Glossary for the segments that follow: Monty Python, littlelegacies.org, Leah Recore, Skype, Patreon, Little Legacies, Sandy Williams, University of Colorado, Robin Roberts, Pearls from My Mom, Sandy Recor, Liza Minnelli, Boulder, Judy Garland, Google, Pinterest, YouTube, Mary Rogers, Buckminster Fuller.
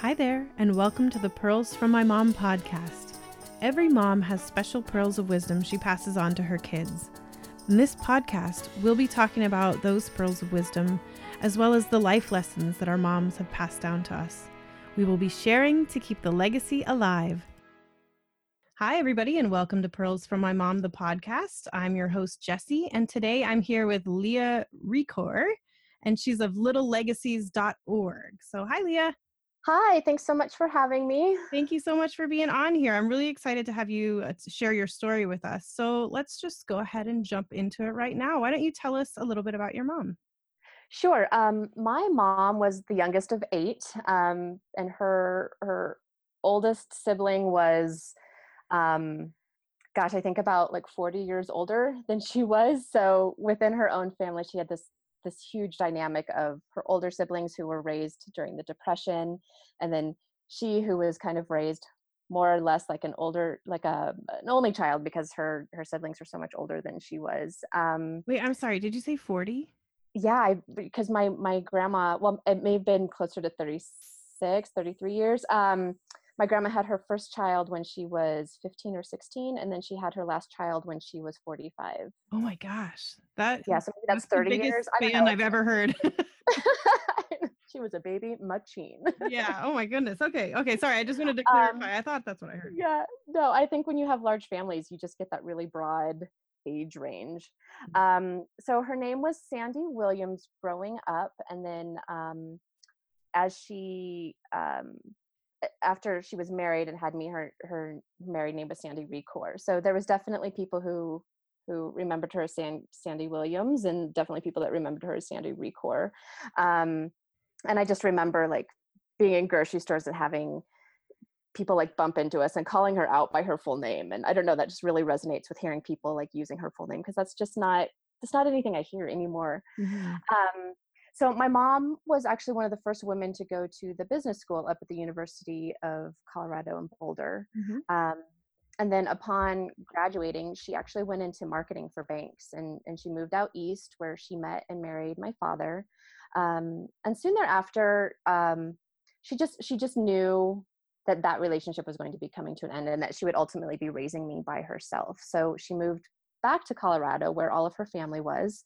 Hi there, and welcome to the Pearls from My Mom podcast. Every mom has special pearls of wisdom she passes on to her kids. In this podcast, we'll be talking about those pearls of wisdom, as well as the life lessons that our moms have passed down to us. We will be sharing to keep the legacy alive. Hi, everybody, and welcome to Pearls from My Mom, the podcast. I'm your host, Jessie, and today I'm here with Leah Recore, and she's of littlelegacies.org. So hi, Leah. Hi, thanks so much for having me. Thank you so much for being on here. I'm really excited to have you share your story with us. So let's just go ahead and jump into it right now. Why don't you tell us a little bit about your mom? Sure. My mom was the youngest of eight, and her oldest sibling was, I think about like 40 years older than she was. So within her own family, she had this huge dynamic of her older siblings who were raised during the Depression, and then she who was kind of raised more or less like an only child because her siblings were so much older than she was. Wait, I'm sorry. Did you say 40? Yeah, because my grandma, well, it may have been closer to 36, 33 years. My grandma had her first child when she was 15 or 16, and then she had her last child when she was 45. Oh my gosh. So maybe that's 30 years. I don't know. I've ever heard. She was a baby machine. Yeah. Oh my goodness. Okay. Sorry. I just wanted to clarify. I thought that's what I heard. Yeah. No, I think when you have large families, you just get that really broad age range. So her name was Sandy Williams growing up. And then after she was married and had me, her married name was Sandy Recor. So there was definitely people who remembered her as Sandy Williams, and definitely people that remembered her as Sandy Recor. And I just remember like being in grocery stores and having people like bump into us and calling her out by her full name. And I don't know, that just really resonates with hearing people like using her full name, because that's just not anything I hear anymore. Mm-hmm. So my mom was actually one of the first women to go to the business school up at the University of Colorado in Boulder. Mm-hmm. And then upon graduating, she actually went into marketing for banks, and she moved out east where she met and married my father. And soon thereafter, she just knew that relationship was going to be coming to an end, and that she would ultimately be raising me by herself. So she moved back to Colorado where all of her family was.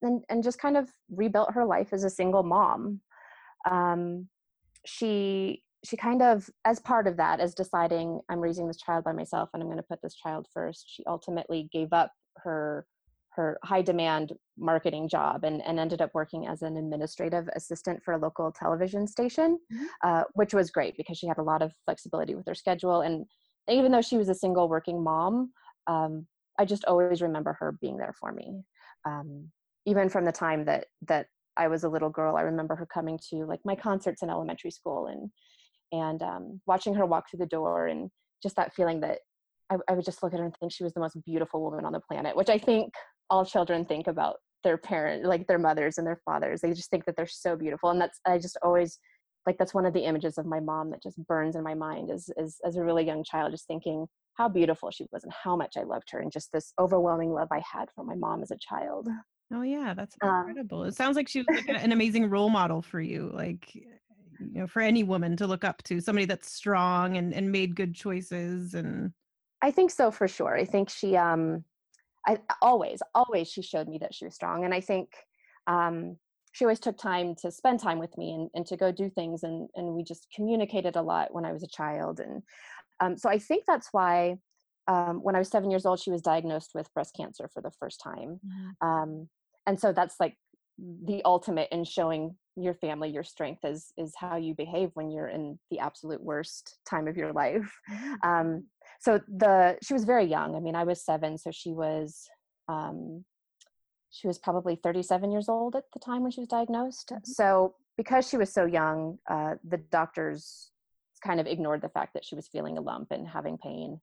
And just kind of rebuilt her life as a single mom. She kind of, as part of that, as deciding I'm raising this child by myself and I'm going to put this child first, she ultimately gave up her high demand marketing job and ended up working as an administrative assistant for a local television station, which was great because she had a lot of flexibility with her schedule. And even though she was a single working mom, I just always remember her being there for me. Even from the time that I was a little girl, I remember her coming to like my concerts in elementary school and watching her walk through the door, and just that feeling that I would just look at her and think she was the most beautiful woman on the planet, which I think all children think about their parents, like their mothers and their fathers. They just think that they're so beautiful. And that's one of the images of my mom that just burns in my mind as a really young child, just thinking how beautiful she was and how much I loved her, and just this overwhelming love I had for my mom as a child. Oh yeah, that's incredible. It sounds like she was like an amazing role model for you, like, you know, for any woman to look up to, somebody that's strong and made good choices. And I think so, for sure. I think she, always she showed me that she was strong. And I think she always took time to spend time with me and to go do things. And we just communicated a lot when I was a child. And so I think that's why when I was 7 years old, she was diagnosed with breast cancer for the first time. And so that's like the ultimate in showing your family your strength is how you behave when you're in the absolute worst time of your life. So she was very young. I mean, I was seven, so she was probably 37 years old at the time when she was diagnosed. Mm-hmm. So because she was so young, the doctors kind of ignored the fact that she was feeling a lump and having pain.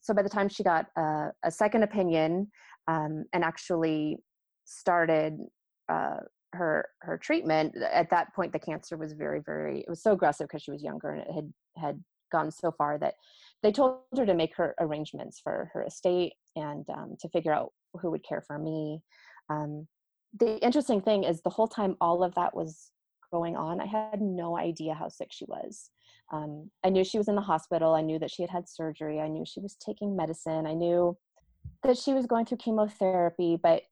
So by the time she got a second opinion and actually started her treatment, at that point, the cancer was very, very, it was so aggressive because she was younger, and it had gone so far that they told her to make her arrangements for her estate and to figure out who would care for me. The interesting thing is the whole time all of that was going on, I had no idea how sick she was. I knew she was in the hospital. I knew that she had had surgery. I knew she was taking medicine. I knew that she was going through chemotherapy, but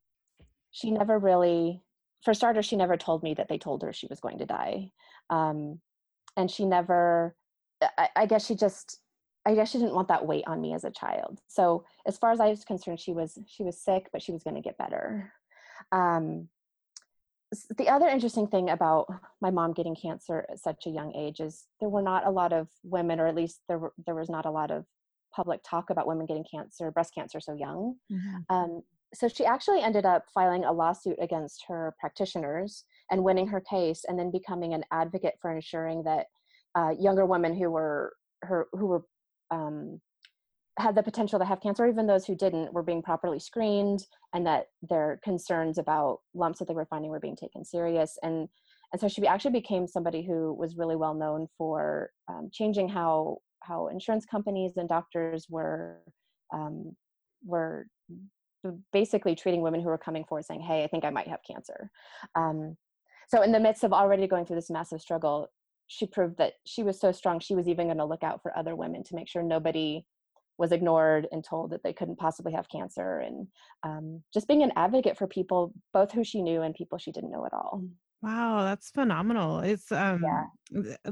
she never really, for starters, she never told me that they told her she was going to die. And she never, I guess she didn't want that weight on me as a child. So as far as I was concerned, she was sick, but she was going to get better. The other interesting thing about my mom getting cancer at such a young age is there were not a lot of women, or at least there was not a lot of public talk about women getting cancer, breast cancer so young. Mm-hmm. So she actually ended up filing a lawsuit against her practitioners and winning her case, and then becoming an advocate for ensuring that younger women who had the potential to have cancer, even those who didn't, were being properly screened, and that their concerns about lumps that they were finding were being taken serious. And so she actually became somebody who was really well known for changing how insurance companies and doctors were basically treating women who were coming forward saying, "Hey, I think I might have cancer." So in the midst of already going through this massive struggle, she proved that she was so strong, she was even going to look out for other women to make sure nobody was ignored and told that they couldn't possibly have cancer, and just being an advocate for people, both who she knew and people she didn't know at all. Wow, that's phenomenal. It's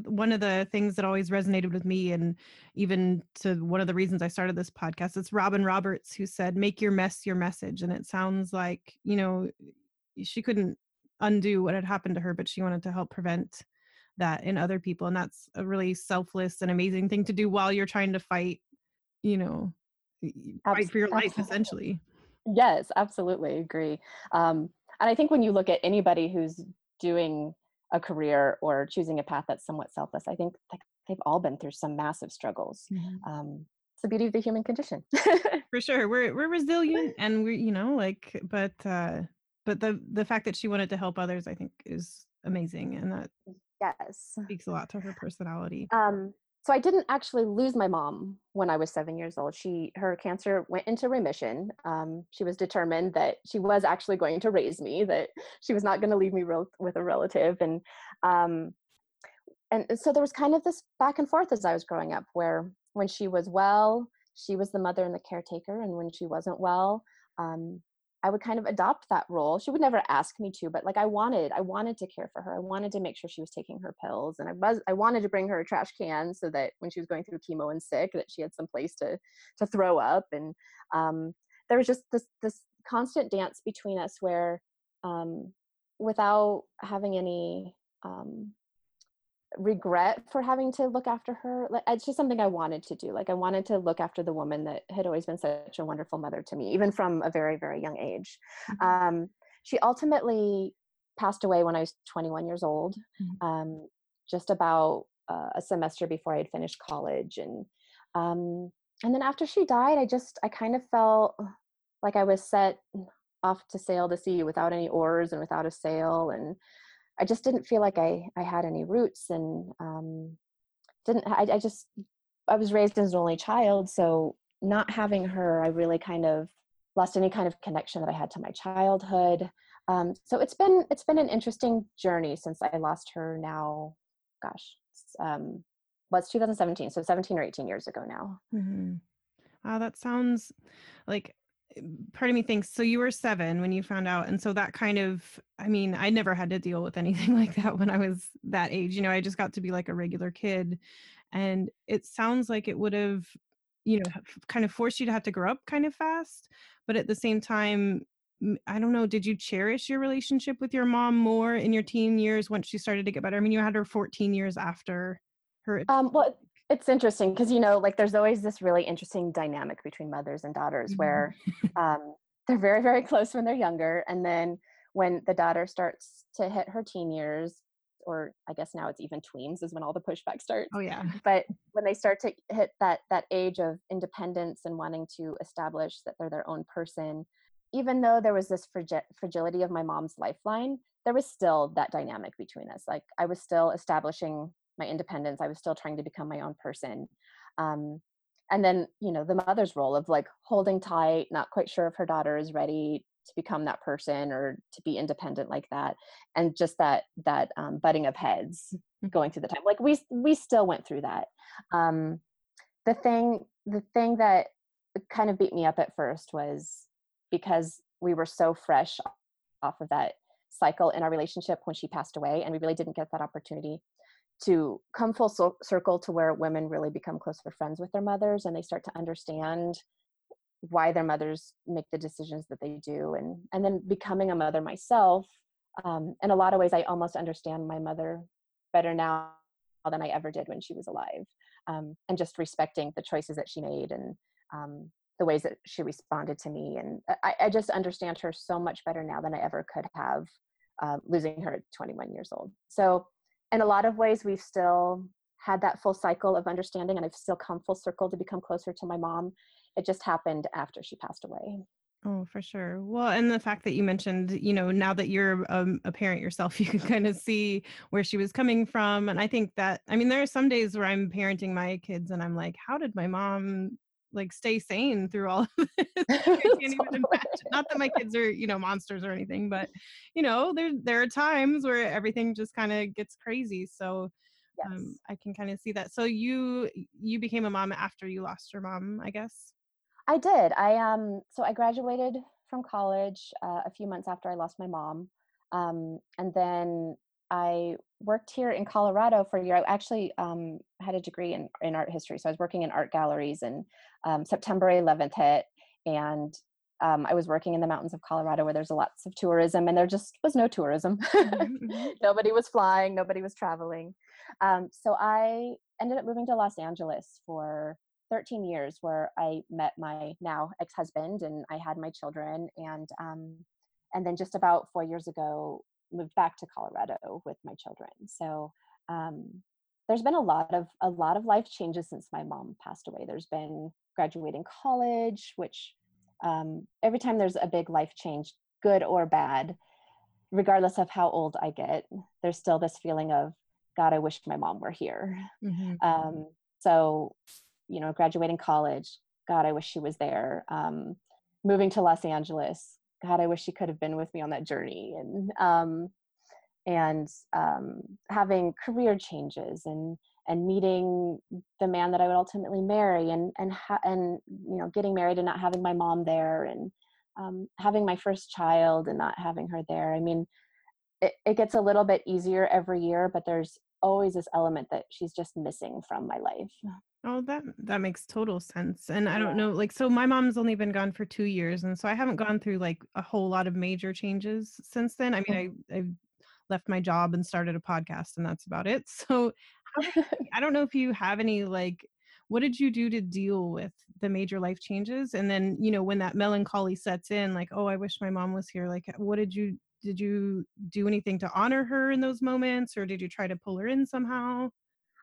one of the things that always resonated with me, and even to one of the reasons I started this podcast. It's Robin Roberts who said, "Make your mess your message." And it sounds like, she couldn't undo what had happened to her, but she wanted to help prevent that in other people. And that's a really selfless and amazing thing to do while you're trying to fight, fight for your life, essentially. Yes, absolutely. Agree. And I think when you look at anybody who's doing a career or choosing a path that's somewhat selfless, I think they've all been through some massive struggles. Mm-hmm. It's the beauty of the human condition. For sure. We're resilient, and we're, but the fact that she wanted to help others, I think, is amazing. And that speaks a lot to her personality. So I didn't actually lose my mom when I was 7 years old. Her cancer went into remission. She was determined that she was actually going to raise me, that she was not going to leave me with a relative. And so there was kind of this back and forth as I was growing up, where when she was well, she was the mother and the caretaker. And when she wasn't well, I would kind of adopt that role. She would never ask me to, but like I wanted to care for her. I wanted to make sure she was taking her pills, and I wanted to bring her a trash can so that when she was going through chemo and sick, that she had some place to throw up. And there was just this constant dance between us, where without having any regret for having to look after her, like, it's just something I wanted to do. Like, I wanted to look after the woman that had always been such a wonderful mother to me, even from a very, very young age. Mm-hmm. She ultimately passed away when I was 21 years old, mm-hmm. Just about a semester before I had finished college. And then after she died, I kind of felt like I was set off to sail to sea without any oars and without a sail, and I just didn't feel like I had any roots, and I was raised as an only child. So not having her, I really kind of lost any kind of connection that I had to my childhood. So it's been an interesting journey since I lost her now, gosh, it's 2017. So 17 or 18 years ago now. Mm-hmm. Wow. That sounds like, part of me thinks, so you were 7 when you found out. And so that kind of, I never had to deal with anything like that when I was that age. I just got to be like a regular kid. And it sounds like it would have, kind of forced you to have to grow up kind of fast. But at the same time, I don't know, did you cherish your relationship with your mom more in your teen years once she started to get better? You had her 14 years after her. Well, it's interesting because, there's always this really interesting dynamic between mothers and daughters, mm-hmm. where they're very, very close when they're younger. And then when the daughter starts to hit her teen years, or I guess now it's even tweens is when all the pushback starts. Oh, yeah. But when they start to hit that age of independence and wanting to establish that they're their own person, even though there was this fragility of my mom's lifeline, there was still that dynamic between us. Like, I was still establishing my independence. I was still trying to become my own person. And then, the mother's role of like holding tight, not quite sure if her daughter is ready to become that person or to be independent like that. And just that butting of heads going through the time, like we still went through that. The thing that kind of beat me up at first was because we were so fresh off of that cycle in our relationship when she passed away, and we really didn't get that opportunity to come full circle to where women really become closer friends with their mothers, and they start to understand why their mothers make the decisions that they do. And then becoming a mother myself, in a lot of ways, I almost understand my mother better now than I ever did when she was alive. And just respecting the choices that she made and the ways that she responded to me. And I just understand her so much better now than I ever could have losing her at 21 years old. So in a lot of ways, we've still had that full cycle of understanding, and I've still come full circle to become closer to my mom. It just happened after she passed away. Oh, for sure. Well, and the fact that you mentioned, you know, now that you're a parent yourself, you can kind of see where she was coming from. And I think that, I mean, there are some days where I'm parenting my kids and I'm like, how did my mom like stay sane through all of this? I can't even imagine. Not that my kids are, you know, monsters or anything, but you know, there are times where everything just kind of gets crazy. So yes. I can kind of see that. So you became a mom after you lost your mom, I guess. I did. So I graduated from college a few months after I lost my mom. And then I worked here in Colorado for a year. I actually had a degree in art history. So I was working in art galleries, and September 11th hit. And I was working in the mountains of Colorado where there's lots of tourism, and there just was no tourism. Nobody was flying. Nobody was traveling. So I ended up moving to Los Angeles for 13 years, where I met my now ex-husband and I had my children. And then just about 4 years ago, moved back to Colorado with my children. So there's been a lot of life changes since my mom passed away. There's been graduating college, which every time there's a big life change, good or bad, regardless of how old I get, there's still this feeling of, God, I wish my mom were here. Mm-hmm. So you know, graduating college, God, I wish she was there. Moving to Los Angeles, God, I wish she could have been with me on that journey. And having career changes and meeting the man that I would ultimately marry and you know, getting married and not having my mom there, and having my first child and not having her there. I mean, it gets a little bit easier every year, but there's always this element that she's just missing from my life. Oh, that makes total sense. And I don't know, like, so my mom's only been gone for 2 years. And so I haven't gone through like a whole lot of major changes since then. I mean, I've left my job and started a podcast, and that's about it. So I don't know if you have any, like, what did you do to deal with the major life changes? And then, you know, when that melancholy sets in, like, oh, I wish my mom was here. Like, what did you do anything to honor her in those moments? Or did you try to pull her in somehow?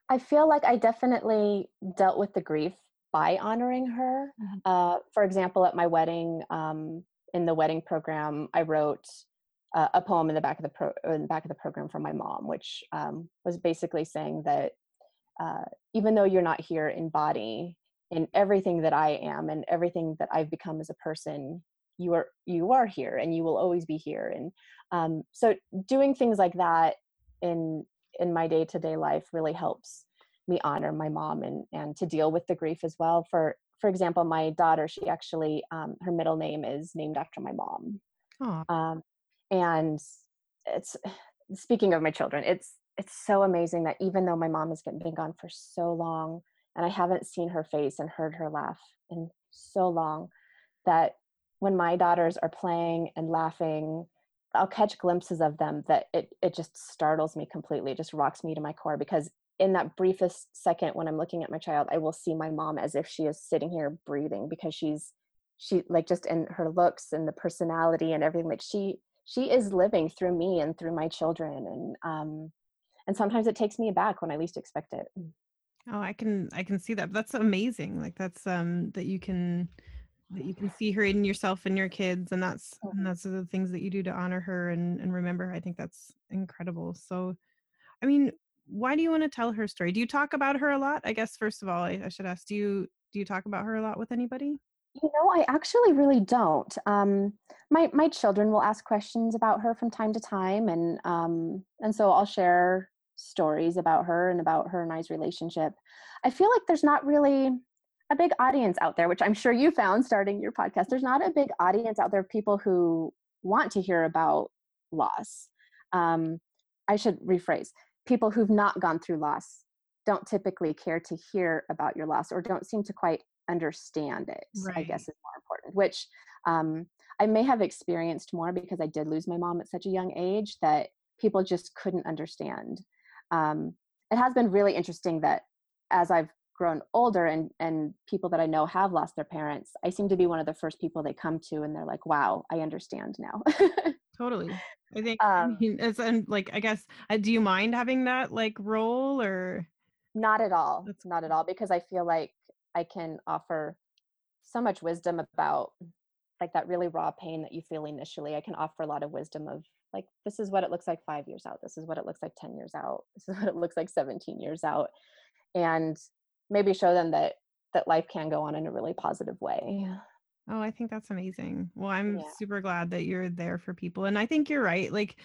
I feel like I definitely dealt with the grief by honoring her. For example, at my wedding, in the wedding program, I wrote a poem in the back of the program for my mom, which was basically saying that even though you're not here in body, in everything that I am and everything that I've become as a person, you are here, and you will always be here. And so doing things like that in my day-to-day life really helps me honor my mom and to deal with the grief as well. For example, my daughter, she actually, her middle name is named after my mom. And it's, speaking of my children, it's so amazing that even though my mom has been gone for so long and I haven't seen her face and heard her laugh in so long, that when my daughters are playing and laughing, I'll catch glimpses of them that it just startles me completely. It just rocks me to my core, because in that briefest second when I'm looking at my child, I will see my mom as if she is sitting here breathing, because she like, just in her looks and the personality and everything, like she is living through me and through my children. And sometimes it takes me aback when I least expect it. Oh, I can see that. That's amazing. Like that's, that you can see her in yourself and your kids. And that's the things that you do to honor her and remember her. I think that's incredible. So, I mean, why do you want to tell her story? Do you talk about her a lot? I guess, first of all, I should ask, do you talk about her a lot with anybody? You know, I actually really don't. My children will ask questions about her from time to time, and so I'll share stories about her and I's relationship. I feel like there's not really a big audience out there, which I'm sure you found starting your podcast. There's not a big audience out there of people who want to hear about loss. I should rephrase. People who've not gone through loss don't typically care to hear about your loss or don't seem to quite understand it, right. I guess is more important, which I may have experienced more because I did lose my mom at such a young age that people just couldn't understand. It has been really interesting that as I've grown older and people that I know have lost their parents, I seem to be one of the first people they come to and they're like, wow, I understand now. Totally. I think do you mind having that like role or? Not at all. That's not at all, because I feel like I can offer so much wisdom about like that really raw pain that you feel initially. I can offer a lot of wisdom of like, this is what it looks like 5 years out. This is what it looks like 10 years out. This is what it looks like 17 years out. And maybe show them that life can go on in a really positive way. Oh, I think that's amazing. Well, I'm super glad that you're there for people. And I think you're right. Like,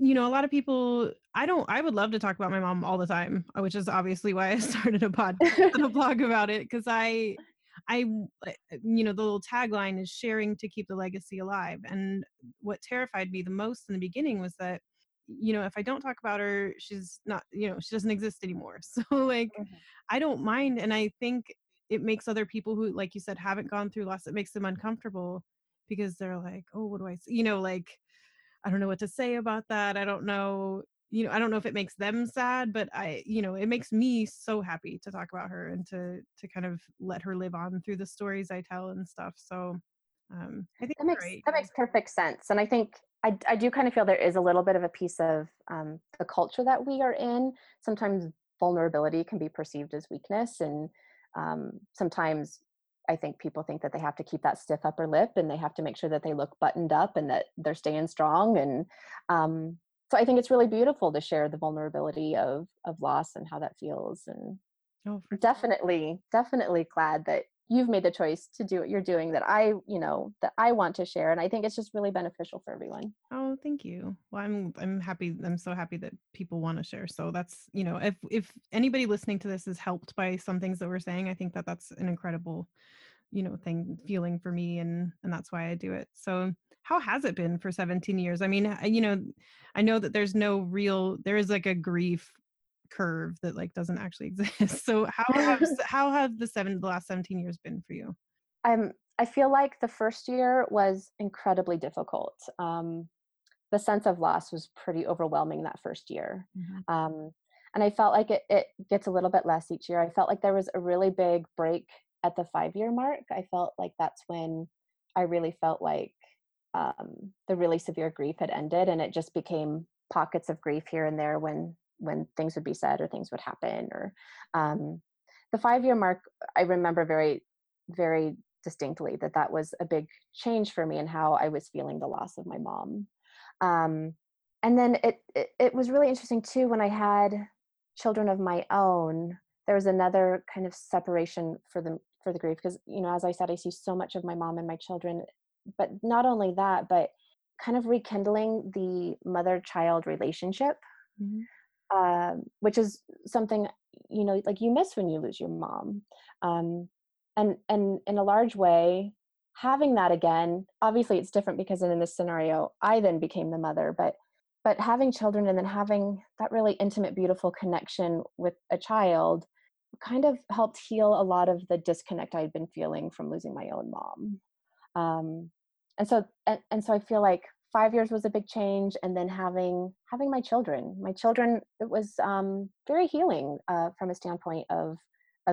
you know, a lot of people, I would love to talk about my mom all the time, which is obviously why I started a podcast and a blog about it. Cause I, you know, the little tagline is sharing to keep the legacy alive. And what terrified me the most in the beginning was that, you know, if I don't talk about her, she's not, you know, she doesn't exist anymore. So like, I don't mind. And I think it makes other people who, like you said, haven't gone through loss, it makes them uncomfortable because they're like, oh, what do I say? You know, like, I don't know what to say about that. I don't know, you know, I don't know if it makes them sad, but I, you know, it makes me so happy to talk about her and to kind of let her live on through the stories I tell and stuff. So I think that makes perfect sense. And I think I do kind of feel there is a little bit of a piece of the culture that we are in. Sometimes vulnerability can be perceived as weakness. And sometimes I think people think that they have to keep that stiff upper lip and they have to make sure that they look buttoned up and that they're staying strong. And so I think it's really beautiful to share the vulnerability of loss and how that feels. And definitely glad that you've made the choice to do what you're doing, that I, you know, that I want to share. And I think it's just really beneficial for everyone. Oh, thank you. Well, I'm happy. I'm so happy that people want to share. So that's, you know, if anybody listening to this is helped by some things that we're saying, I think that that's an incredible, you know, feeling for me. And that's why I do it. So how has it been for 17 years? I mean, you know, I know that there is like a grief curve that like doesn't actually exist. So how have the last 17 years been for you? I feel like the first year was incredibly difficult. The sense of loss was pretty overwhelming that first year. Mm-hmm. And I felt like it gets a little bit less each year. I felt like there was a really big break at the 5-year mark. I felt like that's when I really felt like the really severe grief had ended, and it just became pockets of grief here and there when things would be said or things would happen. Or the 5-year mark, I remember very, very distinctly that was a big change for me in how I was feeling the loss of my mom. And then it was really interesting too, when I had children of my own, there was another kind of separation for the grief. Because, you know, as I said, I see so much of my mom and my children, but not only that, but kind of rekindling the mother-child relationship. Mm-hmm. Which is something, you know, like you miss when you lose your mom. And in a large way, having that again, obviously it's different because in this scenario, I then became the mother, but having children and then having that really intimate, beautiful connection with a child kind of helped heal a lot of the disconnect I'd been feeling from losing my own mom. And so I feel like 5 years was a big change. And then having my children, it was very healing from a standpoint of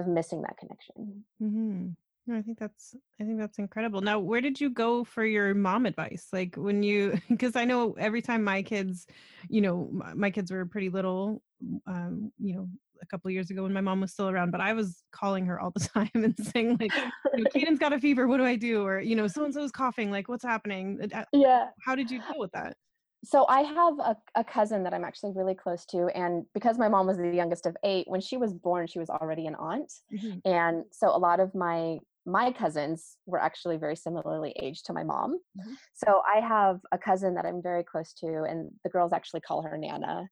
missing that connection. Mm-hmm. No, I think that's incredible. Now, where did you go for your mom advice? Like because I know every time my kids were pretty little, you know, a couple of years ago when my mom was still around, but I was calling her all the time and saying like, you know, Caden's got a fever, what do I do? Or, you know, so-and-so's coughing, like what's happening? Yeah. How did you deal with that? So I have a cousin that I'm actually really close to. And because my mom was the youngest of 8, when she was born, she was already an aunt. Mm-hmm. And so a lot of my my cousins were actually very similarly aged to my mom. Mm-hmm. So I have a cousin that I'm very close to, and the girls actually call her Nana.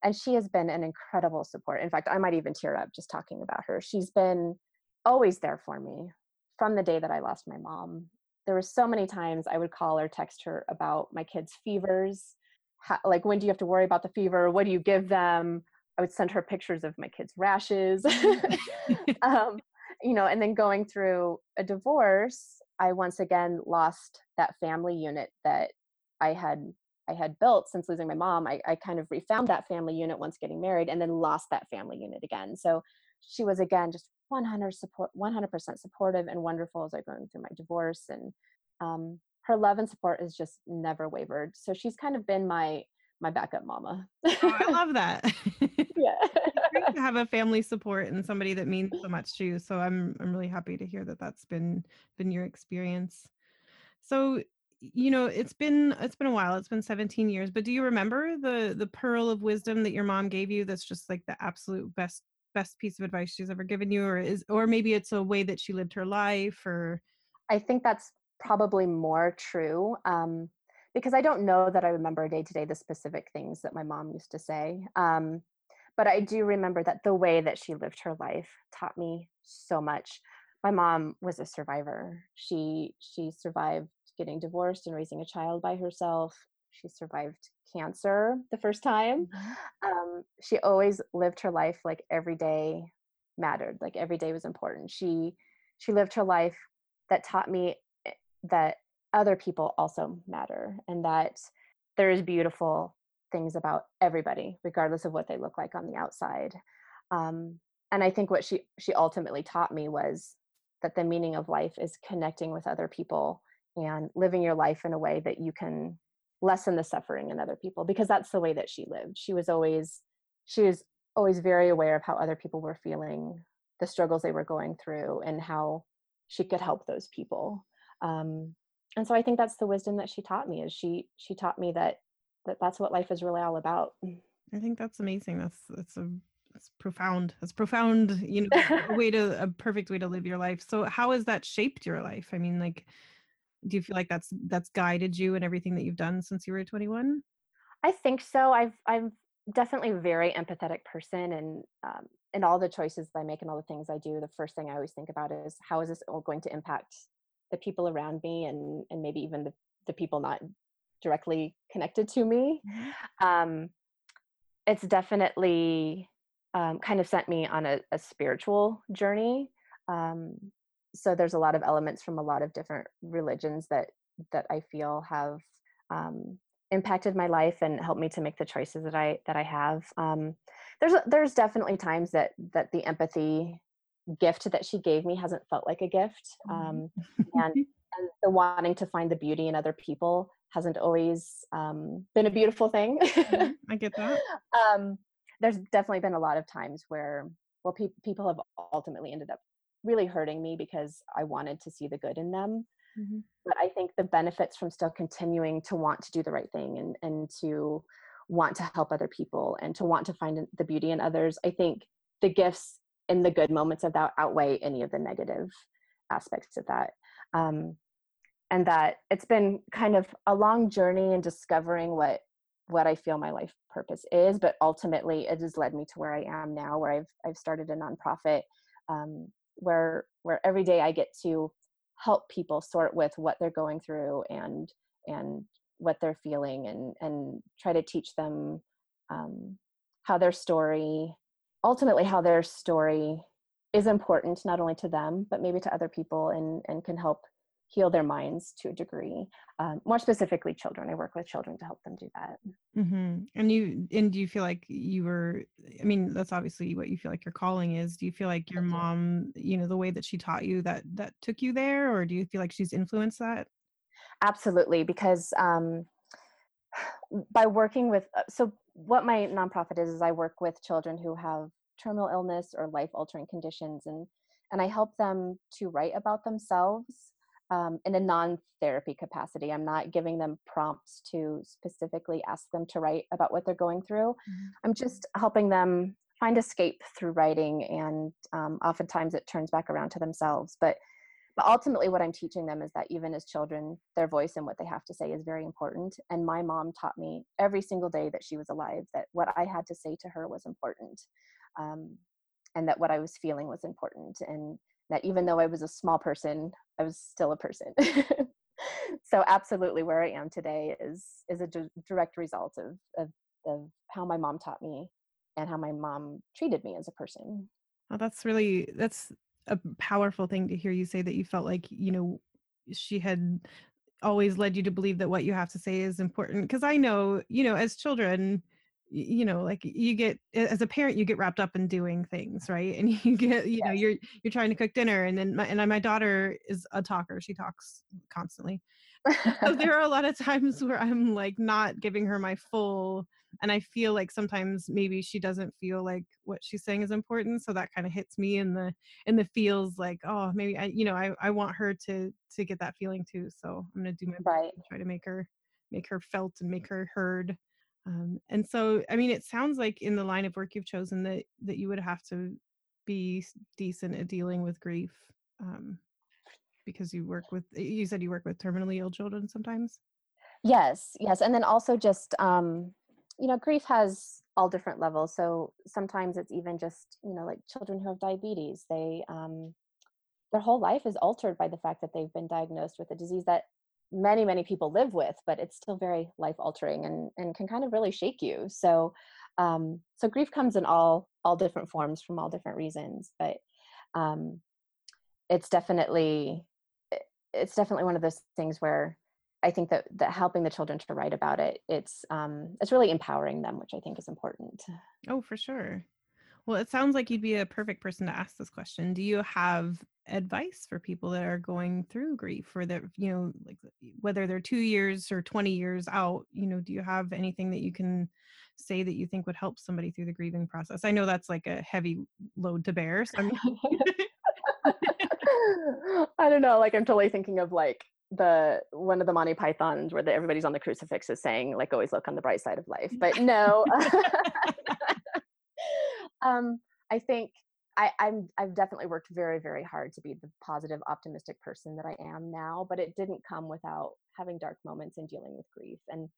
And she has been an incredible support. In fact, I might even tear up just talking about her. She's been always there for me from the day that I lost my mom. There were so many times I would call or text her about my kids' fevers. How, like, when do you have to worry about the fever? What do you give them? I would send her pictures of my kids' rashes. You know, and then going through a divorce, I once again lost that family unit that I had built since losing my mom. I kind of refound that family unit once getting married, and then lost that family unit again. So she was again just 100% supportive and wonderful as I went through my divorce, and her love and support has just never wavered. So she's kind of been my backup mama. Oh, I love that. Yeah. Great to have a family support and somebody that means so much to you. So I'm really happy to hear that that's been your experience. So, you know, it's been a while. It's been 17 years, but do you remember the pearl of wisdom that your mom gave you? That's just like the absolute best piece of advice she's ever given you, or maybe it's a way that she lived her life, or. I think that's probably more true. Because I don't know that I remember day to day the specific things that my mom used to say. But I do remember that the way that she lived her life taught me so much. My mom was a survivor. She survived getting divorced and raising a child by herself. She survived cancer the first time. She always lived her life like every day mattered, like every day was important. She lived her life that taught me that other people also matter, and that there is beautiful things about everybody, regardless of what they look like on the outside. And I think what she ultimately taught me was that the meaning of life is connecting with other people and living your life in a way that you can lessen the suffering in other people, because that's the way that she lived. She was always very aware of how other people were feeling, the struggles they were going through, and how she could help those people. And so I think that's the wisdom that she taught me, is she taught me that's what life is really all about. I think that's amazing. That's profound. That's profound, you know, a perfect way to live your life. So how has that shaped your life? I mean, like, do you feel like that's guided you in everything that you've done since you were 21? I think so. I'm definitely a very empathetic person, and in all the choices that I make and all the things I do, the first thing I always think about is, how is this all going to impact the people around me, and maybe even the people not directly connected to me. It's definitely kind of sent me on a spiritual journey. So there's a lot of elements from a lot of different religions that I feel have impacted my life and helped me to make the choices that I have. There's definitely times that the empathy gift that she gave me hasn't felt like a gift. And the wanting to find the beauty in other people hasn't always been a beautiful thing. I get that. There's definitely been a lot of times where, well, people have ultimately ended up really hurting me because I wanted to see the good in them. Mm-hmm. But I think the benefits from still continuing to want to do the right thing and to want to help other people and to want to find the beauty in others, I think the gifts in the good moments of that outweigh any of the negative aspects of that. And that it's been kind of a long journey in discovering what I feel my life purpose is, but ultimately it has led me to where I am now, where I've started a nonprofit, where every day I get to help people sort with what they're going through and what they're feeling, and try to teach them how their story is important, not only to them, but maybe to other people, and can help heal their minds to a degree. More specifically, children. I work with children to help them do that. Mm-hmm. And do you feel like you were, I mean, that's obviously what you feel like your calling is. Do you feel like your mom, you know, the way that she taught you that took you there, or do you feel like she's influenced that? Absolutely. Because by working with, so what my nonprofit is I work with children who have terminal illness or life-altering conditions, and I help them to write about themselves in a non-therapy capacity. I'm not giving them prompts to specifically ask them to write about what they're going through. Mm-hmm. I'm just helping them find escape through writing, and oftentimes it turns back around to themselves. But ultimately what I'm teaching them is that even as children, their voice and what they have to say is very important. And my mom taught me every single day that she was alive, that what I had to say to her was important, and that what I was feeling was important. And that even though I was a small person, I was still a person. So absolutely where I am today is a direct result of how my mom taught me and how my mom treated me as a person. Oh, that's a powerful thing to hear you say, that you felt like, you know, she had always led you to believe that what you have to say is important. 'Cause I know, you know, as children, you know, like you get, as a parent, you get wrapped up in doing things, right? And you get, you know, you're trying to cook dinner, and then my daughter is a talker. She talks constantly. So there are a lot of times where I'm like not giving her my full, and I feel like sometimes maybe she doesn't feel like what she's saying is important. So that kind of hits me in the feels, like, oh, maybe I want her to get that feeling too. So I'm going to do my best and try to make her felt and make her heard. And so, I mean, it sounds like in the line of work you've chosen that you would have to be decent at dealing with grief, because you said you work with terminally ill children sometimes. Yes. And then also just, you know, grief has all different levels. So sometimes it's even just, you know, like children who have diabetes, they, their whole life is altered by the fact that they've been diagnosed with a disease that many, many people live with, but it's still very life altering and can kind of really shake you. So, so grief comes in all different forms from all different reasons, but, it's definitely one of those things where I think that helping the children to write about it, it's really empowering them, which I think is important. Oh, for sure. Well, it sounds like you'd be a perfect person to ask this question. Do you have advice for people that are going through grief, or that, you know, like whether they're 2 years or 20 years out, you know, do you have anything that you can say that you think would help somebody through the grieving process? I know that's like a heavy load to bear. So I don't know. Like, I'm totally thinking of like one of the Monty Pythons where everybody's on the crucifix is saying, like, always look on the bright side of life, but no, I think I've definitely worked very, very hard to be the positive, optimistic person that I am now, but it didn't come without having dark moments and dealing with grief. And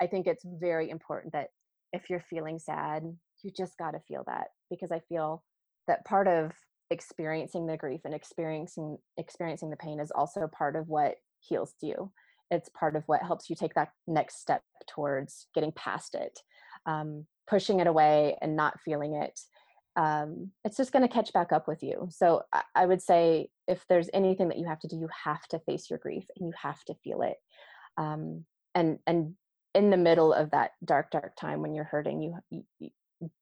I think it's very important that if you're feeling sad, you just got to feel that, because I feel that part of experiencing the grief and experiencing the pain is also part of what heals you. It's part of what helps you take that next step towards getting past it, pushing it away and not feeling it. It's just going to catch back up with you. So I would say if there's anything that you have to do, you have to face your grief and you have to feel it. And in the middle of that dark, dark time when you're hurting, you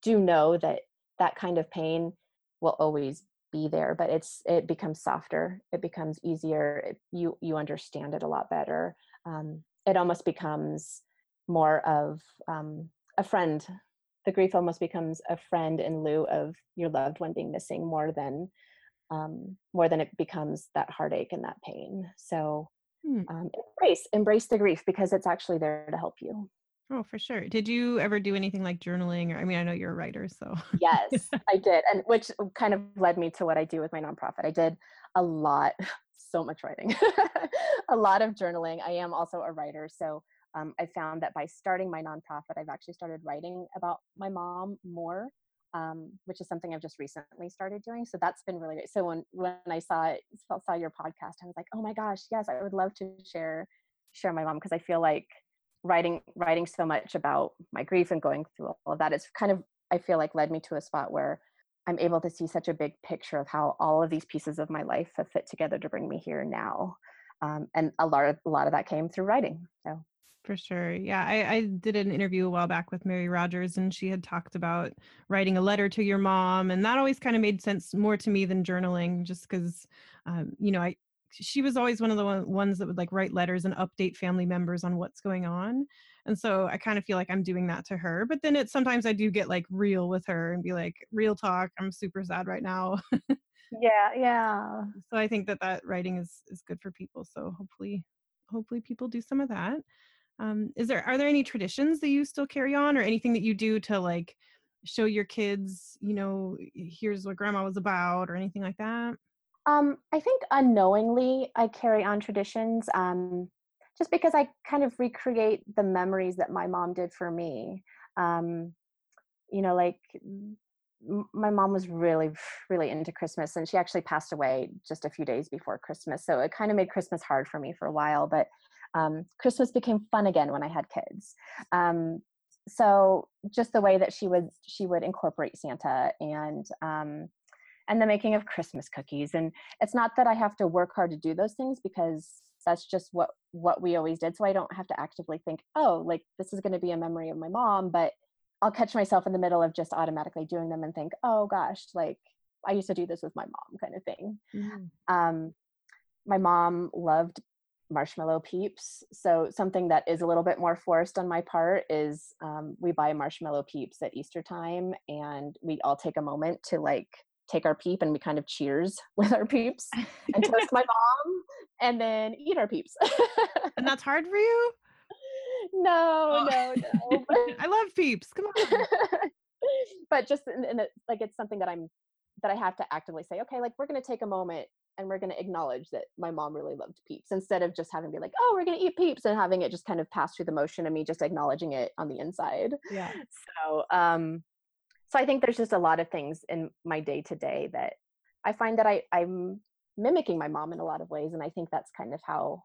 do know that kind of pain will always be there, but it becomes softer. It becomes easier. You understand it a lot better. It almost becomes more of a friend. The grief almost becomes a friend in lieu of your loved one being missing, more than it becomes that heartache and that pain. So embrace the grief, because it's actually there to help you. Oh, for sure. Did you ever do anything like journaling? Or, I mean, I know you're a writer, so. Yes, I did. And which kind of led me to what I do with my nonprofit. I did so much writing, a lot of journaling. I am also a writer. So I found that by starting my nonprofit, I've actually started writing about my mom more, which is something I've just recently started doing. So that's been really great. So when I saw your podcast, I was like, oh my gosh, yes, I would love to share my mom, because I feel like writing so much about my grief and going through all of that, it's kind of, I feel like, led me to a spot where I'm able to see such a big picture of how all of these pieces of my life have fit together to bring me here now. And a lot of that came through writing. So for sure. Yeah. I did an interview a while back with Mary Rogers, and she had talked about writing a letter to your mom. And that always kind of made sense more to me than journaling, just because, you know, she was always one of the ones that would like write letters and update family members on what's going on. And so I kind of feel like I'm doing that to her, but then sometimes I do get like real with her and be like, real talk. I'm super sad right now. Yeah. Yeah. So I think that writing is good for people. So hopefully people do some of that. Are there any traditions that you still carry on, or anything that you do to like show your kids, you know, here's what grandma was about or anything like that? I think unknowingly I carry on traditions, just because I kind of recreate the memories that my mom did for me. You know, like my mom was really, really into Christmas, and she actually passed away just a few days before Christmas. So it kind of made Christmas hard for me for a while, but Christmas became fun again when I had kids. So just the way that she would incorporate Santa and the making of Christmas cookies. And it's not that I have to work hard to do those things, because that's just what we always did. So I don't have to actively think, oh, like this is going to be a memory of my mom, but I'll catch myself in the middle of just automatically doing them and think, oh gosh, like I used to do this with my mom kind of thing. Mm-hmm. My mom loved marshmallow Peeps. So something that is a little bit more forced on my part is we buy marshmallow Peeps at Easter time, and we all take a moment to like take our Peep, and we kind of cheers with our Peeps and toast my mom and then eat our Peeps. And that's hard for you? No. I love Peeps. Come on. But just like it's something that I have to actively say, okay, like we're going to take a moment and we're going to acknowledge that my mom really loved Peeps, instead of just having to be like, oh, we're going to eat Peeps, and having it just kind of pass through the motion of me just acknowledging it on the inside. Yeah. So I think there's just a lot of things in my day to day that I find that I'm mimicking my mom in a lot of ways. And I think that's kind of how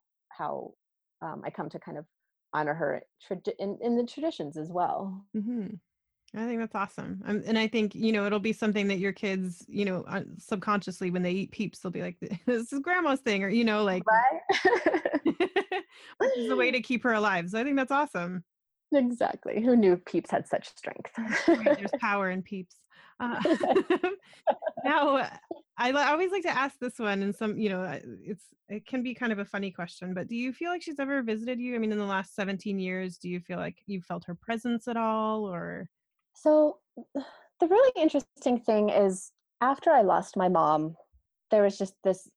I come to kind of honor her in the traditions as well. Mm-hmm. I think that's awesome. And I think, you know, it'll be something that your kids, you know, subconsciously when they eat Peeps, they'll be like, this is grandma's thing, or, you know, like, right? Which is a way to keep her alive. So I think that's awesome. Exactly. Who knew Peeps had such strength? Right, there's power in Peeps. Now, I always like to ask this one, and some, you know, it can be kind of a funny question, but do you feel like she's ever visited you? I mean, in the last 17 years, do you feel like you felt her presence at all, or? So the really interesting thing is, after I lost my mom, there was just this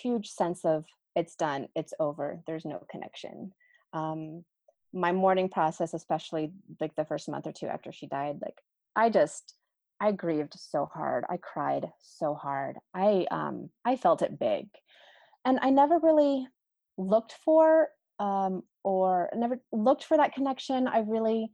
huge sense of it's done, it's over, there's no connection. My mourning process, especially like the first month or two after she died, like I grieved so hard. I cried so hard. I felt it big, and I never really looked for, that connection. I really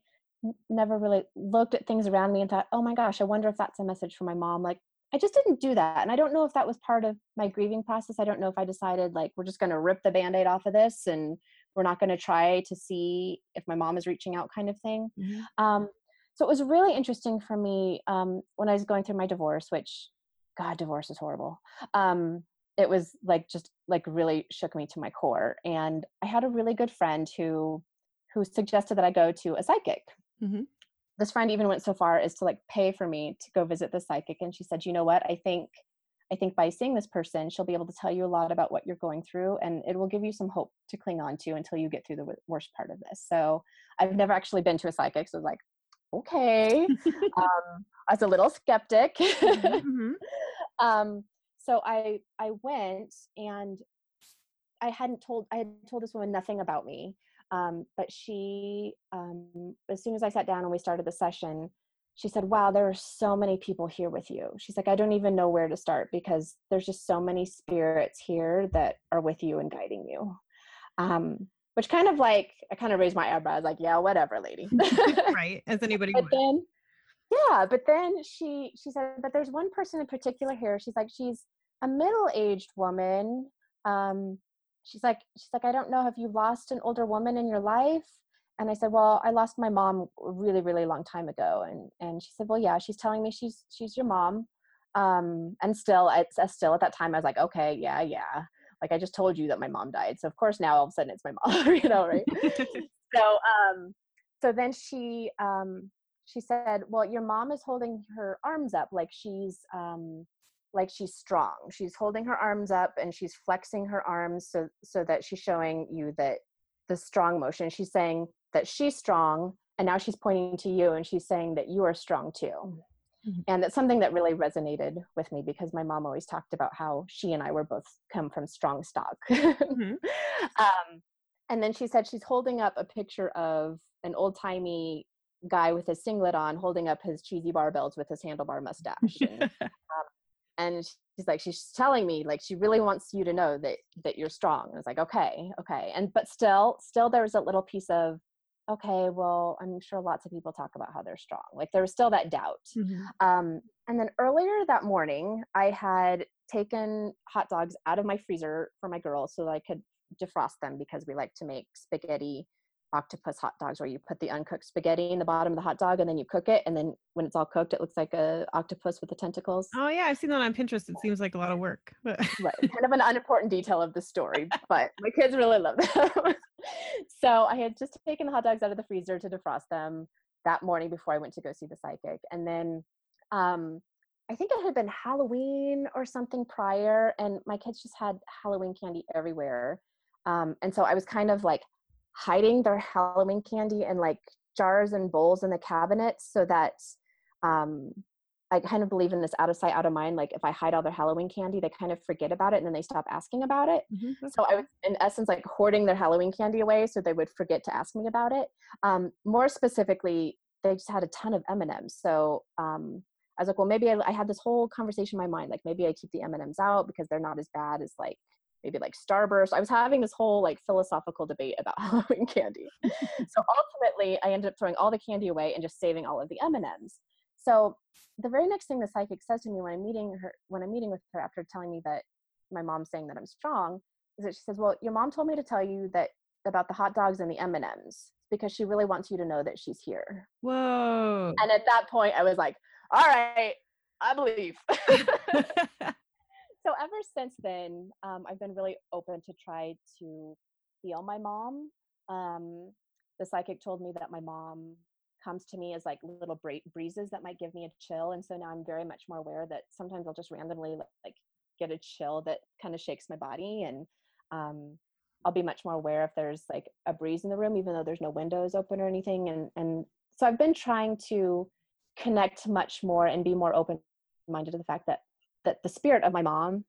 never really looked at things around me and thought, oh my gosh, I wonder if that's a message for my mom. Like I just didn't do that. And I don't know if that was part of my grieving process. I don't know if I decided like, we're just going to rip the Band-Aid off of this, and we're not going to try to see if my mom is reaching out kind of thing. Mm-hmm. So it was really interesting for me when I was going through my divorce, which God, divorce is horrible. It was like, just like really shook me to my core. And I had a really good friend who suggested that I go to a psychic. Mm-hmm. This friend even went so far as to like pay for me to go visit the psychic. And she said, you know what? I think by seeing this person, she'll be able to tell you a lot about what you're going through, and it will give you some hope to cling on to until you get through the worst part of this. So I've never actually been to a psychic. So I was like, okay. I was a little skeptic. Mm-hmm. So I went, and I had told this woman nothing about me. But she, as soon as I sat down and we started the session, she said, wow, there are so many people here with you. She's like, I don't even know where to start, because there's just so many spirits here that are with you and guiding you. Which kind of like, I kind of raised my eyebrows, like, yeah, whatever, lady. Right. As anybody would. But then she said, but there's one person in particular here. She's like, she's a middle-aged woman. She's like, I don't know. Have you lost an older woman in your life? And I said, well, I lost my mom a really, really long time ago. And she said, well, yeah, she's telling me she's your mom. And still at that time, I was like, okay, yeah. Like I just told you that my mom died. So of course now all of a sudden it's my mom, you know, right? So then she said, well, your mom is holding her arms up. Like she's strong. She's holding her arms up and she's flexing her arms so that she's showing you that the strong motion. She's saying that she's strong, and now she's pointing to you and she's saying that you are strong too. Mm-hmm. And that's something that really resonated with me, because my mom always talked about how she and I were both come from strong stock. Mm-hmm. And then she said she's holding up a picture of an old-timey guy with his singlet on holding up his cheesy barbells with his handlebar mustache. And she's like, she's telling me, like, she really wants you to know that you're strong. And I was like, okay. And, but still there was that little piece of, okay, well, I'm sure lots of people talk about how they're strong. Like, there was still that doubt. Mm-hmm. And then earlier that morning, I had taken hot dogs out of my freezer for my girls so that I could defrost them, because we like to make spaghetti octopus hot dogs, where you put the uncooked spaghetti in the bottom of the hot dog and then you cook it, and then when it's all cooked it looks like a octopus with the tentacles. Oh yeah, I've seen that on Pinterest. It seems like a lot of work, but right, kind of an unimportant detail of the story, but my kids really love them. So I had just taken the hot dogs out of the freezer to defrost them that morning before I went to go see the psychic. And then I think it had been Halloween or something prior, and my kids just had Halloween candy everywhere, and so I was kind of like hiding their Halloween candy in like jars and bowls in the cabinet, so that I kind of believe in this out of sight, out of mind. Like, if I hide all their Halloween candy, they kind of forget about it and then they stop asking about it. Mm-hmm. So I was in essence like hoarding their Halloween candy away so they would forget to ask me about it. More specifically, they just had a ton of M&Ms. So I was like, well, maybe I had this whole conversation in my mind, like maybe I keep the M&Ms out because they're not as bad as like maybe like Starburst. I was having this whole like philosophical debate about Halloween candy. So ultimately I ended up throwing all the candy away and just saving all of the M&Ms. So the very next thing the psychic says to me when I'm meeting with her after telling me that my mom's saying that I'm strong, is that she says, well, your mom told me to tell you that about the hot dogs and the M&Ms because she really wants you to know that she's here. Whoa. And at that point I was like, all right, I believe. So ever since then, I've been really open to try to heal my mom. The psychic told me that my mom comes to me as like little breezes that might give me a chill. And so now I'm very much more aware that sometimes I'll just randomly like get a chill that kind of shakes my body. And I'll be much more aware if there's like a breeze in the room, even though there's no windows open or anything. And so I've been trying to connect much more and be more open-minded to the fact that the spirit of my mom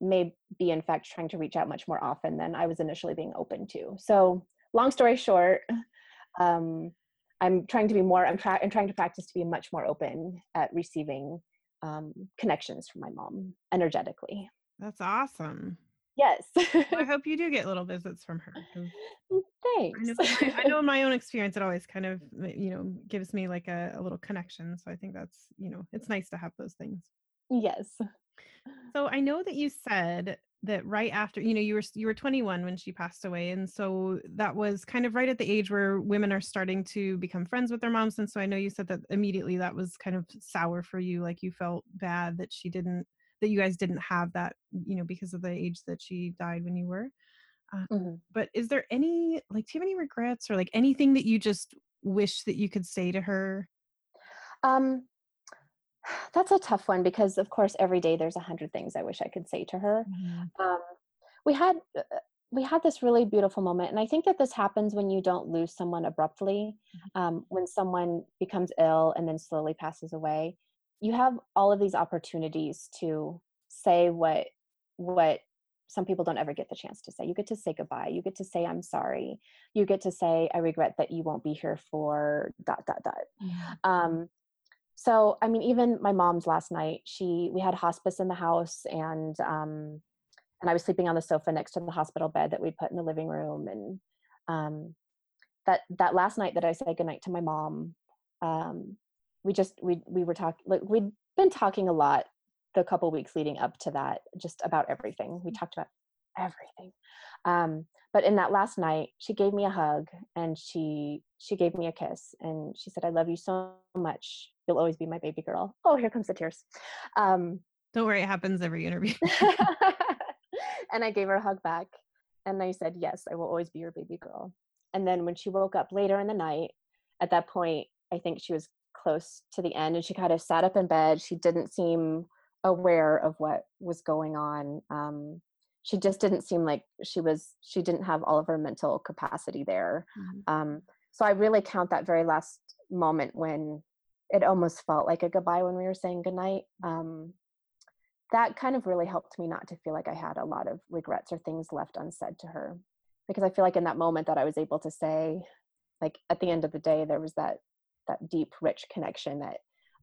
may be in fact trying to reach out much more often than I was initially being open to. So long story short, I'm trying to practice to be much more open at receiving connections from my mom energetically. That's awesome. Yes. Well, I hope you do get little visits from her. Thanks. I know in my own experience, it always kind of, you know, gives me like a little connection. So I think that's, you know, it's nice to have those things. Yes. So I know that you said that right after, you know, you were 21 when she passed away. And so that was kind of right at the age where women are starting to become friends with their moms. And so I know you said that immediately that was kind of sour for you. Like, you felt bad that that you guys didn't have that, you know, because of the age that she died when you were. Mm-hmm. But is there any, like, do you have any regrets or like anything that you just wish that you could say to her? That's a tough one, because of course every day there's 100 things I wish I could say to her. Mm-hmm. We had this really beautiful moment, and I think that this happens when you don't lose someone abruptly. Mm-hmm. When someone becomes ill and then slowly passes away, you have all of these opportunities to say what some people don't ever get the chance to say. You get to say goodbye. You get to say, I'm sorry. You get to say, I regret that you won't be here for ... Mm-hmm. So, I mean, even my mom's last night, we had hospice in the house, and I was sleeping on the sofa next to the hospital bed that we put in the living room. And that last night that I said goodnight to my mom, we'd been talking a lot the couple weeks leading up to that, just about everything. We talked about everything. But in that last night, she gave me a hug, and she gave me a kiss, and she said, I love you so much. You'll always be my baby girl. Oh, here comes the tears. Don't worry. It happens every interview. And I gave her a hug back, and I said, yes, I will always be your baby girl. And then when she woke up later in the night, at that point, I think she was close to the end, and she kind of sat up in bed. She didn't seem aware of what was going on. She just didn't seem like she didn't have all of her mental capacity there. Mm-hmm. So I really count that very last moment, when it almost felt like a goodbye when we were saying goodnight. That kind of really helped me not to feel like I had a lot of regrets or things left unsaid to her, because I feel like in that moment that I was able to say, like at the end of the day, there was that deep, rich connection that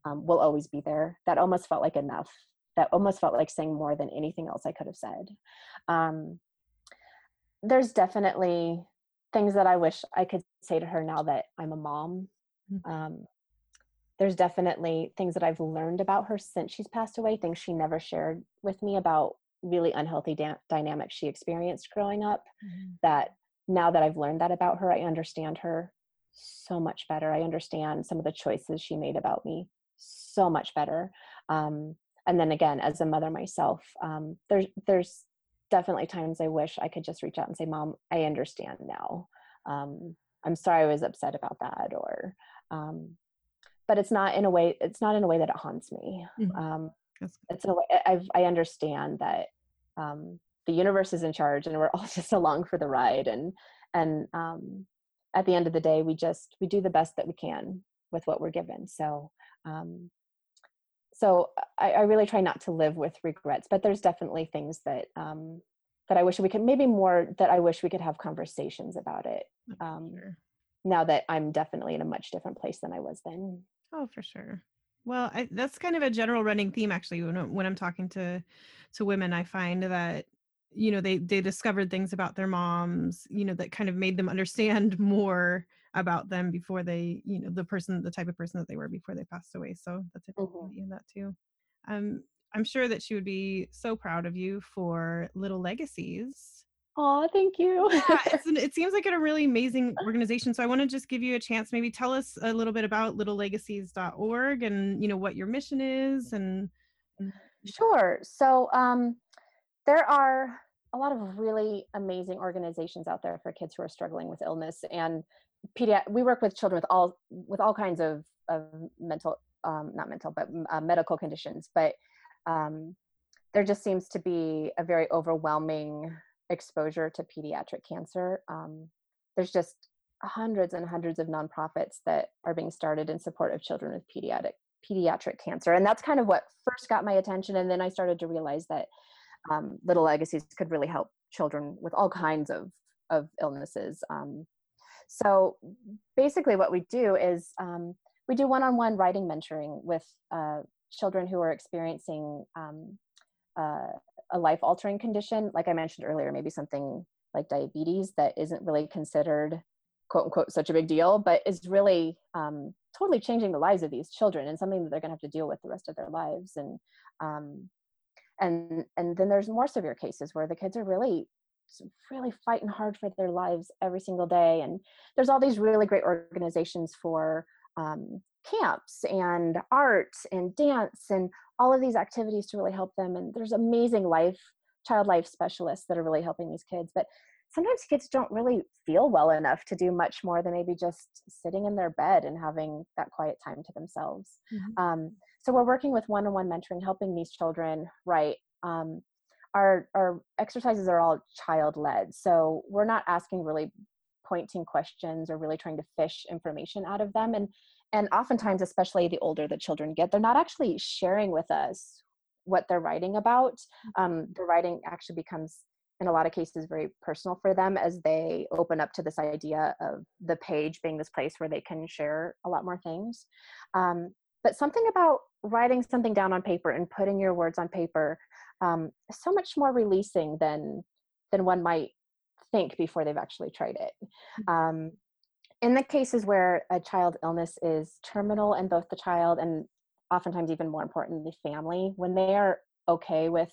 will always be there. That almost felt like enough. That almost felt like saying more than anything else I could have said. There's definitely things that I wish I could say to her now that I'm a mom. There's definitely things that I've learned about her since she's passed away, things she never shared with me about really unhealthy dynamics she experienced growing up, that now that I've learned that about her, I understand her so much better. I understand some of the choices she made about me so much better. And then again, as a mother myself, there's definitely times I wish I could just reach out and say, Mom, I understand now. I'm sorry I was upset about that, or, but it's not in a way that it haunts me. It's in a way, I understand that the universe is in charge and we're all just along for the ride. And at the end of the day, we do the best that we can with what we're given. So I really try not to live with regrets, but there's definitely things that I wish we could, maybe more that I wish we could have conversations about it. Sure. Now that I'm definitely in a much different place than I was then. Oh, for sure. Well, that's kind of a general running theme, actually. When I'm talking to women, I find that, you know, they discovered things about their moms, you know, that kind of made them understand more about them before they, you know, the type of person that they were before they passed away. So that's a good in that too. I'm sure that she would be so proud of you for Little Legacies. Oh, thank you. Yeah, it seems like a really amazing organization. So I want to just give you a chance, maybe tell us a little bit about littlelegacies.org and, you know, what your mission is. And Sure. So there are a lot of really amazing organizations out there for kids who are struggling with illness and we work with children with all kinds of medical conditions, but there just seems to be a very overwhelming exposure to pediatric cancer. There's just hundreds and hundreds of nonprofits that are being started in support of children with pediatric cancer. And that's kind of what first got my attention. And then I started to realize that Little Legacies could really help children with all kinds of illnesses. So basically what we do is we do one-on-one writing mentoring with children who are experiencing a life-altering condition, like I mentioned earlier, maybe something like diabetes that isn't really considered, quote unquote, such a big deal, but is really totally changing the lives of these children and something that they're gonna have to deal with the rest of their lives. And then there's more severe cases where the kids are really fighting hard for their lives every single day. And there's all these really great organizations for camps and art and dance and all of these activities to really help them. And there's amazing child life specialists that are really helping these kids. But sometimes kids don't really feel well enough to do much more than maybe just sitting in their bed and having that quiet time to themselves. So we're working with one-on-one mentoring, helping these children write. Our exercises are all child-led. So we're not asking really pointing questions or really trying to fish information out of them. And oftentimes, especially the older the children get, they're not actually sharing with us what they're writing about. The writing actually becomes, in a lot of cases, very personal for them as they open up to this idea of the page being this place where they can share a lot more things. But something about writing something down on paper and putting your words on paper is so much more releasing than one might think before they've actually tried it. In the cases where a child's illness is terminal and both the child and oftentimes even more important, the family, when they are okay with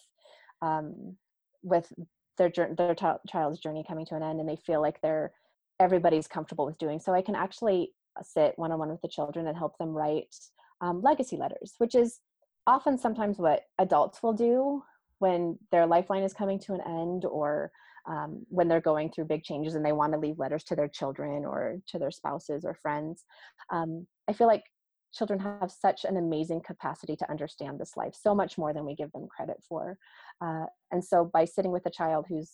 their child's journey coming to an end and they feel like everybody's comfortable with doing so, I can actually sit one-on-one with the children and help them write legacy letters, which is often sometimes what adults will do when their lifeline is coming to an end or when they're going through big changes and they want to leave letters to their children or to their spouses or friends. I feel like children have such an amazing capacity to understand this life, so much more than we give them credit for. And so by sitting with a child whose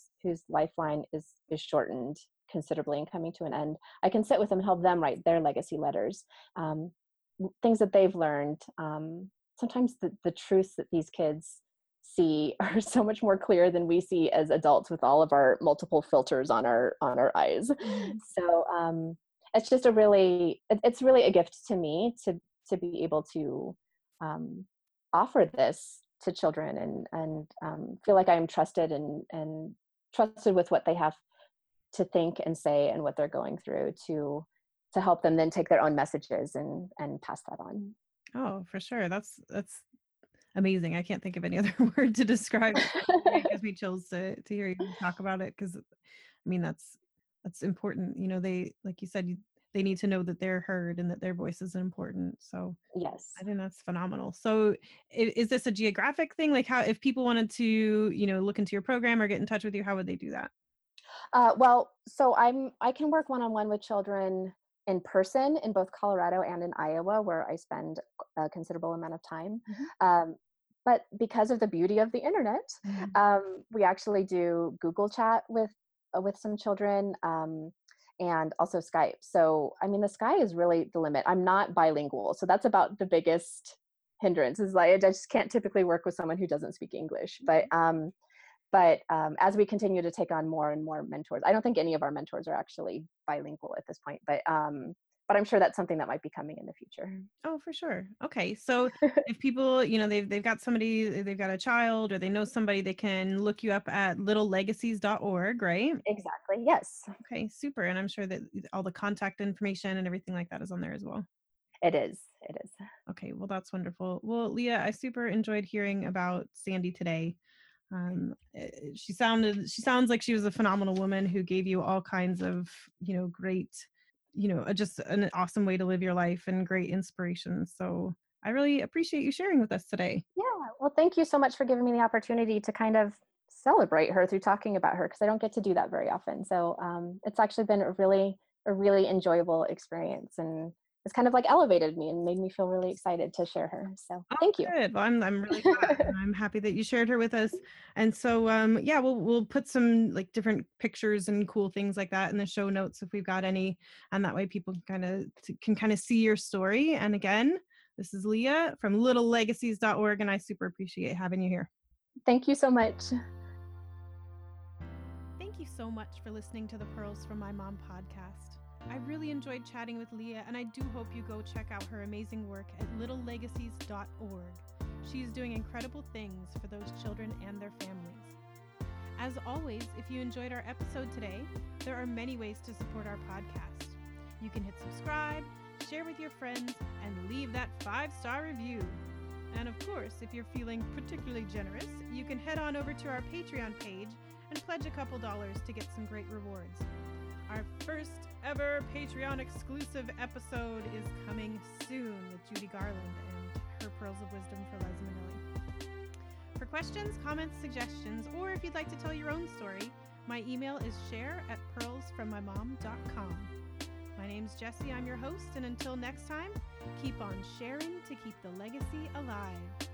lifeline is shortened considerably and coming to an end, I can sit with them and help them write their legacy letters, things that they've learned. Sometimes the truths that these kids see are so much more clear than we see as adults with all of our multiple filters on our eyes. So it's just a really, it's really a gift to me to be able to offer this to children and feel like I'm trusted and trusted with what they have to think and say and what they're going through to help them then take their own messages and pass that on. Oh, for sure. That's amazing. I can't think of any other word to describe it. It gives me chills to hear you talk about it. 'Cause I mean, that's important. You know, they, like you said, they need to know that they're heard and that their voice is important. So yes, I think that's phenomenal. So is this a geographic thing? Like how, if people wanted to, you know, look into your program or get in touch with you, how would they do that? Well, so I can work one-on-one with children in person in both Colorado and in Iowa, where I spend a considerable amount of time. Mm-hmm. But because of the beauty of the internet, mm-hmm. We actually do Google chat with some children, and also Skype. So, I mean, the sky is really the limit. I'm not bilingual. So that's about the biggest hindrance is like, I just can't typically work with someone who doesn't speak English, but as we continue to take on more and more mentors, I don't think any of our mentors are actually bilingual at this point, but I'm sure that's something that might be coming in the future. Oh, for sure. Okay. So if people, you know, they've got somebody, they've got a child or they know somebody, they can look you up at littlelegacies.org, right? Exactly. Yes. Okay. Super. And I'm sure that all the contact information and everything like that is on there as well. It is. Okay. Well, that's wonderful. Well, Leah, I super enjoyed hearing about Sandy today. She sounds like she was a phenomenal woman who gave you all kinds of, you know, great, you know, just an awesome way to live your life and great inspiration. So I really appreciate you sharing with us today. Yeah. Well, thank you so much for giving me the opportunity to kind of celebrate her through talking about her, because I don't get to do that very often. So it's actually been a really enjoyable experience, and it's kind of like elevated me and made me feel really excited to share her. So thank you. Good. Well, I'm really glad. And I'm happy that you shared her with us. And so, yeah, we'll put some like different pictures and cool things like that in the show notes if we've got any, and that way people can kind of see your story. And again, this is Leah from littlelegacies.org, and I super appreciate having you here. Thank you so much. Thank you so much for listening to the Pearls from My Mom podcast. I really enjoyed chatting with Leah, and I do hope you go check out her amazing work at littlelegacies.org. She is doing incredible things for those children and their families. As always, if you enjoyed our episode today, there are many ways to support our podcast. You can hit subscribe, share with your friends, and leave that 5-star review. And of course, if you're feeling particularly generous, you can head on over to our Patreon page and pledge a couple dollars to get some great rewards. Our first ever Patreon exclusive episode is coming soon with Judy Garland and her Pearls of Wisdom for Liza Minnelli. For questions, comments, suggestions, or if you'd like to tell your own story, my email is share@pearlsfrommymom.com. My name's Jessie, I'm your host, and until next time, keep on sharing to keep the legacy alive.